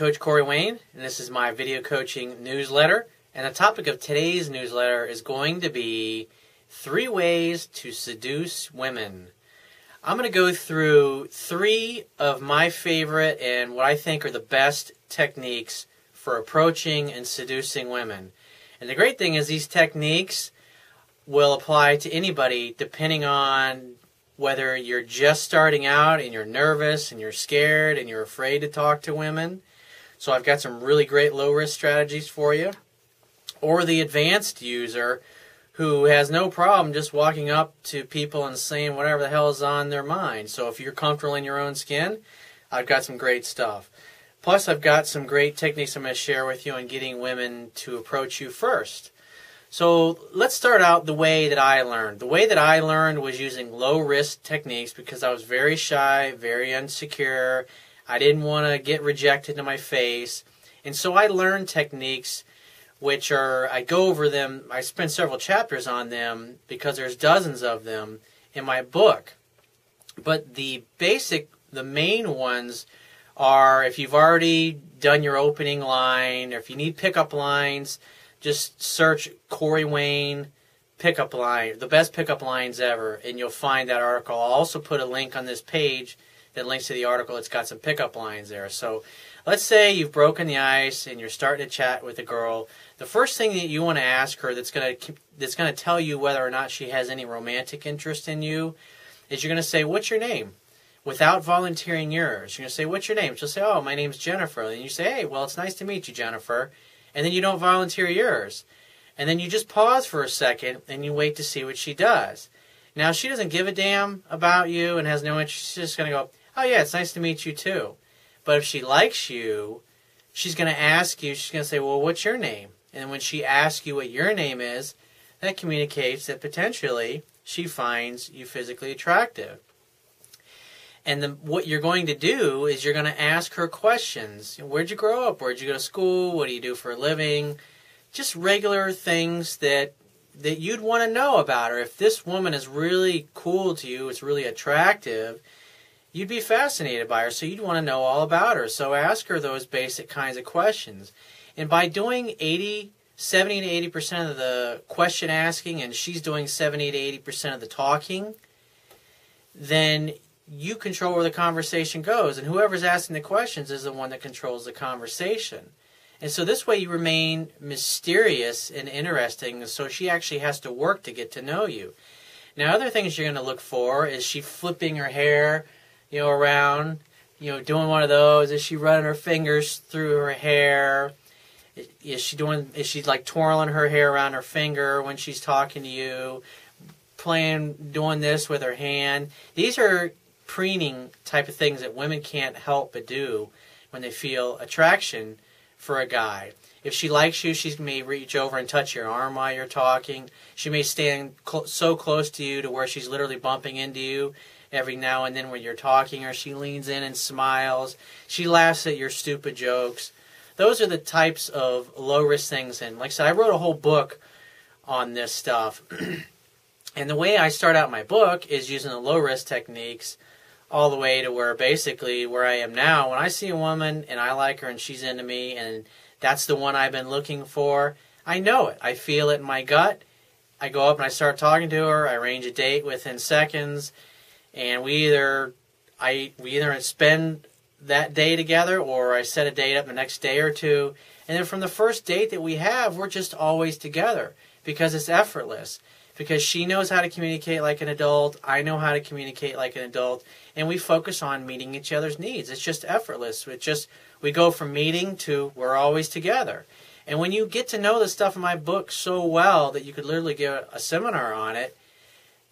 Coach Corey Wayne, and this is my video coaching newsletter. And the topic of today's newsletter is going to be 3 ways to seduce women. I'm going to go through 3 of my favorite and what I think are the best techniques for approaching and seducing women. And the great thing is these techniques will apply to anybody depending on whether you're just starting out and you're nervous and you're scared and you're afraid to talk to women. So I've got some really great low-risk strategies for you. Or the advanced user who has no problem just walking up to people and saying whatever the hell is on their mind. So if you're comfortable in your own skin, I've got some great stuff. Plus, I've got some great techniques I'm going to share with you on getting women to approach you first. So let's start out the way that I learned. The way that I learned was using low-risk techniques because I was very shy, very insecure. I didn't want to get rejected in my face. And so I learned techniques which are, I go over them, I spend several chapters on them because there's dozens of them in my book. But the main ones are if you've already done your opening line or if you need pickup lines, just search Corey Wayne pickup line, the best pickup lines ever, and you'll find that article. I'll also put a link on this page that links to the article. It's got some pickup lines there. So let's say you've broken the ice and you're starting to chat with a girl. The first thing that you want to ask her that's going to tell you whether or not she has any romantic interest in you is you're going to say, "What's your name?" Without volunteering yours. You're going to say, "What's your name?" She'll say, "Oh, my name's Jennifer." And you say, "Hey, well, it's nice to meet you, Jennifer." And then you don't volunteer yours. And then you just pause for a second and you wait to see what she does. Now, she doesn't give a damn about you and has no interest. She's just going to go, "Oh, yeah, it's nice to meet you, too." But if she likes you, she's going to ask you, she's going to say, "Well, what's your name?" And when she asks you what your name is, that communicates that potentially she finds you physically attractive. And what you're going to do is you're going to ask her questions. Where'd you grow up? Where'd you go to school? What do you do for a living? Just regular things that you'd want to know about her. If this woman is really cool to you, it's really attractive, you'd be fascinated by her, so you'd want to know all about her. So ask her those basic kinds of questions. And by doing 70 to 80% of the question asking, and she's doing 70 to 80% of the talking, then you control where the conversation goes, and whoever's asking the questions is the one that controls the conversation. And so this way you remain mysterious and interesting, so she actually has to work to get to know you. Now, other things you're going to look for, is she flipping her hair, around, doing one of those? Is she running her fingers through her hair? Is she like twirling her hair around her finger when she's talking to you, doing this with her hand? These are preening type of things that women can't help but do when they feel attraction for a guy. If she likes you, she may reach over and touch your arm while you're talking. She may stand so close to you to where she's literally bumping into you every now and then when you're talking, or she leans in and smiles. She laughs at your stupid jokes. Those are the types of low-risk things. And like I said, I wrote a whole book on this stuff. And the way I start out my book is using the low-risk techniques all the way to where basically where I am now. When I see a woman and I like her and she's into me and that's the one I've been looking for, I know it. I feel it in my gut. I go up and I start talking to her. I arrange a date within seconds, and we either spend that day together or I set a date up the next day or two. And then from the first date that we have, we're just always together because it's effortless. Because she knows how to communicate like an adult, I know how to communicate like an adult, and we focus on meeting each other's needs. It's just effortless. We go from meeting to we're always together. And when you get to know the stuff in my book so well that you could literally give a seminar on it,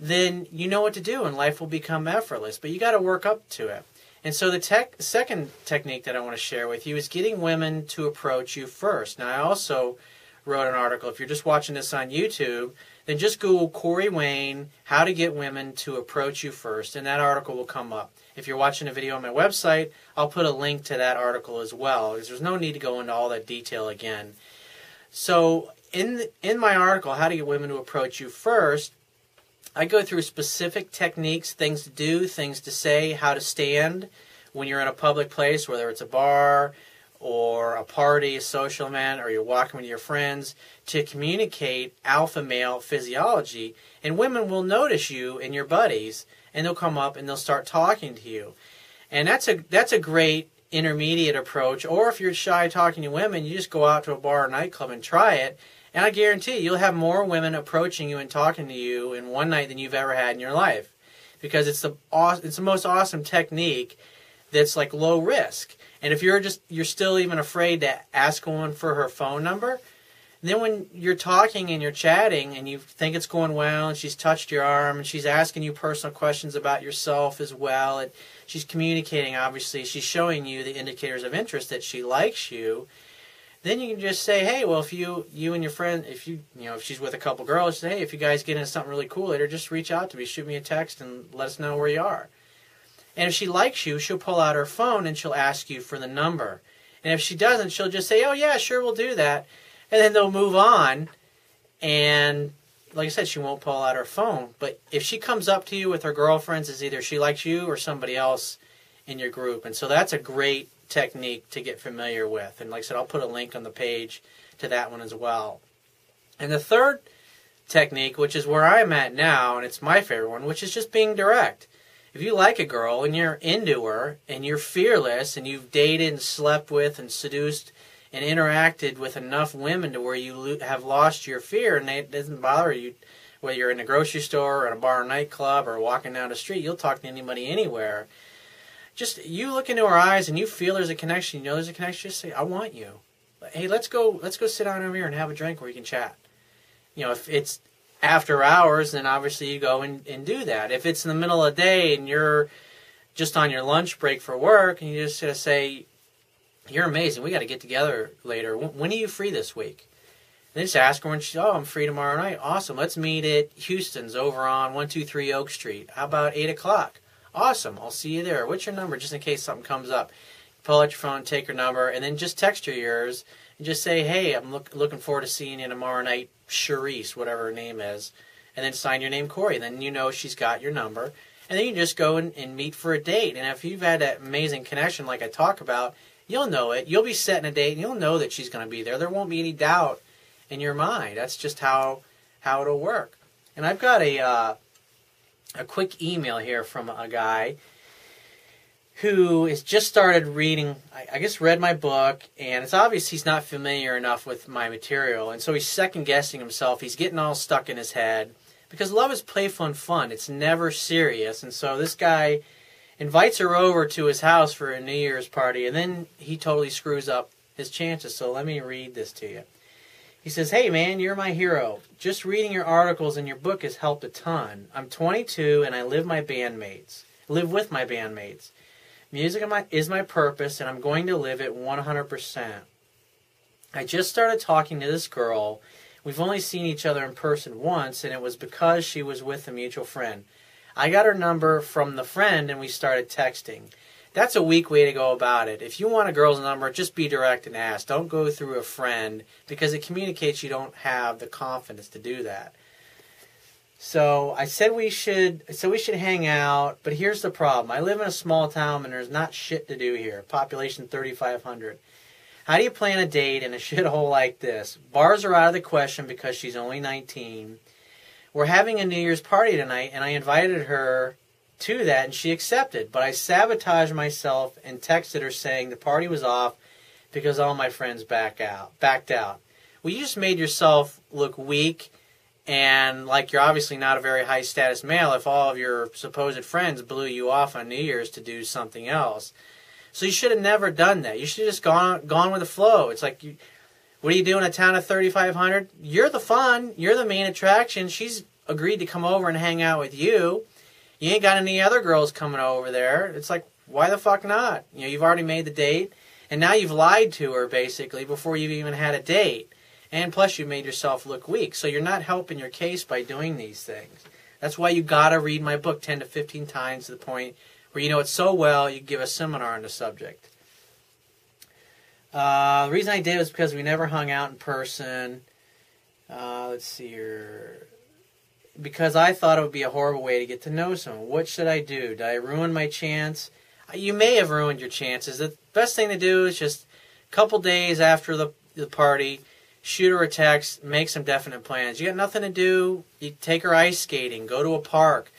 then you know what to do and life will become effortless. But you got to work up to it. And so the second technique that I want to share with you is getting women to approach you first. Now, I also wrote an article. If you're just watching this on YouTube, then just Google Corey Wayne, how to get women to approach you first, and that article will come up. If you're watching a video on my website, I'll put a link to that article as well, because there's no need to go into all that detail again. So in my article, how to get women to approach you first, I go through specific techniques, things to do, things to say, how to stand when you're in a public place, whether it's a bar or a party, a social event, or you're walking with your friends, to communicate alpha male physiology. And women will notice you and your buddies, and they'll come up and they'll start talking to you. And that's a great intermediate approach. Or if you're shy talking to women, you just go out to a bar or nightclub and try it. And I guarantee you'll have more women approaching you and talking to you in one night than you've ever had in your life. Because it's the most awesome technique that's like low risk. And if you're still even afraid to ask a woman for her phone number, then when you're talking and you're chatting and you think it's going well and she's touched your arm and she's asking you personal questions about yourself as well, and she's communicating, obviously, she's showing you the indicators of interest that she likes you, then you can just say, hey, well, if you and your friend, if she's with a couple girls, say, hey, if you guys get into something really cool later, just reach out to me, shoot me a text, and let us know where you are. And if she likes you, she'll pull out her phone and she'll ask you for the number. And if she doesn't, she'll just say, oh, yeah, sure, we'll do that. And then they'll move on, and like I said, she won't pull out her phone. But if she comes up to you with her girlfriends, it's either she likes you or somebody else in your group. And so that's a great technique to get familiar with, and like I said, I'll put a link on the page to that one as well. And the third technique, which is where I'm at now, and it's my favorite one, which is just being direct. If you like a girl and you're into her and you're fearless and you've dated and slept with and seduced and interacted with enough women to where you have lost your fear and it doesn't bother you, whether you're in a grocery store or at a bar or nightclub or walking down the street, you'll talk to anybody anywhere. Just you look into her eyes and you feel there's a connection, you know there's a connection, just say, I want you. Hey, let's go sit down over here and have a drink where you can chat. You know, if it's after hours, then obviously you go and do that. If it's in the middle of the day and you're just on your lunch break for work and you just sort of say, you're amazing, we got to get together later. When are you free this week? And they just ask her when she's, oh, I'm free tomorrow night. Awesome, let's meet at Houston's over on 123 Oak Street. How about 8 o'clock? Awesome, I'll see you there. What's your number, just in case something comes up? Pull out your phone, take her number, and then just text her yours and just say, hey, I'm looking forward to seeing you tomorrow night, Charisse, whatever her name is, and then sign your name, Corey. Then you know she's got your number, and then you just go and meet for a date. And if you've had that amazing connection like I talk about, you'll know it. You'll be setting a date, and you'll know that she's going to be there. There won't be any doubt in your mind. That's just how it'll work. And I've got a quick email here from a guy who has just started reading, I guess read my book, and it's obvious he's not familiar enough with my material, and so he's second-guessing himself. He's getting all stuck in his head, because love is playful and fun. It's never serious, and so this guy invites her over to his house for a New Year's party, and then he totally screws up his chances, so let me read this to you. He says, hey man, you're my hero. Just reading your articles and your book has helped a ton. I'm 22 and I live with my bandmates. Music is my purpose and I'm going to live it 100%. I just started talking to this girl. We've only seen each other in person once, and it was because she was with a mutual friend. I got her number from the friend and we started texting. That's a weak way to go about it. If you want a girl's number, just be direct and ask. Don't go through a friend, because it communicates you don't have the confidence to do that. So I said we should hang out, but here's the problem. I live in a small town and there's not shit to do here. Population 3,500. How do you plan a date in a shithole like this? Bars are out of the question because she's only 19. We're having a New Year's party tonight and I invited her to that and she accepted, but I sabotaged myself and texted her saying the party was off because all my friends backed out. Well, you just made yourself look weak and like you're obviously not a very high status male if all of your supposed friends blew you off on New Year's to do something else. So you should have never done that. You should have just gone with the flow. It's like, what do you do in a town of 3,500? You're the fun, you're the main attraction. She's agreed to come over and hang out with you. You ain't got any other girls coming over there. It's like, why the fuck not? You know, you've already made the date, and now you've lied to her, basically, before you've even had a date. And plus, you've made yourself look weak. So you're not helping your case by doing these things. That's why you gotta read my book 10 to 15 times to the point where you know it so well, you give a seminar on the subject. The reason I did was because we never hung out in person. Let's see here. Because I thought it would be a horrible way to get to know someone. What should I do? Did I ruin my chance? You may have ruined your chances. The best thing to do is just A couple days after the party, shoot her a text, make some definite plans. You got nothing to do, you take her ice skating, go to a park.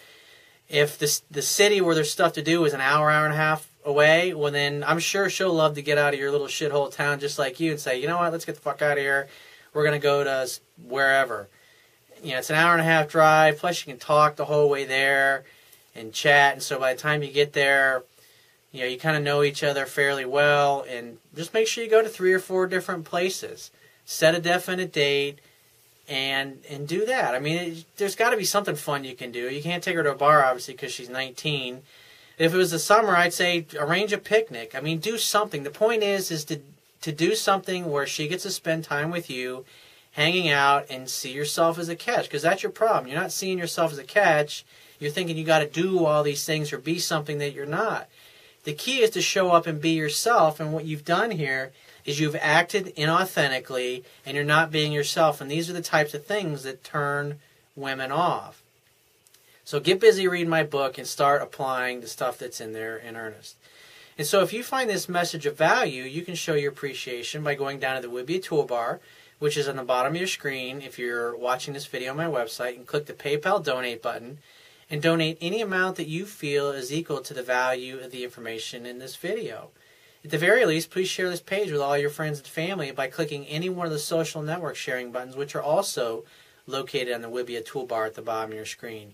If the city where there's stuff to do is an hour, hour and a half away, well then I'm sure she'll love to get out of your little shithole town just like you and say, you know what, let's get the fuck out of here. We're going to go to wherever. You know, it's an hour and a half drive, plus you can talk the whole way there and chat. And so by the time you get there, you know, you kind of know each other fairly well. And just make sure you go to 3 or 4 different places. Set a definite date and do that. I mean, there's got to be something fun you can do. You can't take her to a bar, obviously, because she's 19. If it was the summer, I'd say arrange a picnic. I mean, do something. The point is to do something where she gets to spend time with you, hanging out, and see yourself as a catch. Because that's your problem. You're not seeing yourself as a catch. You're thinking you got to do all these things or be something that you're not. The key is to show up and be yourself. And what you've done here is you've acted inauthentically and you're not being yourself. And these are the types of things that turn women off. So get busy reading my book and start applying the stuff that's in there in earnest. And so if you find this message of value, you can show your appreciation by going down to the Would Be toolbar, which is on the bottom of your screen if you're watching this video on my website, and click the PayPal Donate button and donate any amount that you feel is equal to the value of the information in this video. At the very least, please share this page with all your friends and family by clicking any one of the social network sharing buttons, which are also located on the Wibbia toolbar at the bottom of your screen.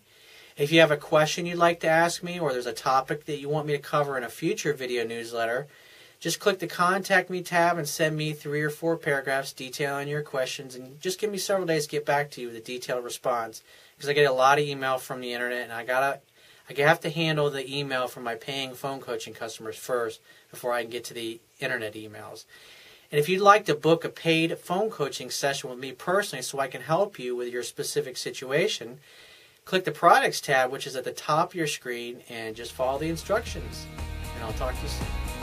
If you have a question you'd like to ask me, or there's a topic that you want me to cover in a future video newsletter, just click the Contact Me tab and send me 3 or 4 paragraphs detailing your questions, and just give me several days to get back to you with a detailed response, because I get a lot of email from the internet, and I have to handle the email from my paying phone coaching customers first before I can get to the internet emails. And if you'd like to book a paid phone coaching session with me personally so I can help you with your specific situation, click the Products tab, which is at the top of your screen, and just follow the instructions. And I'll talk to you soon.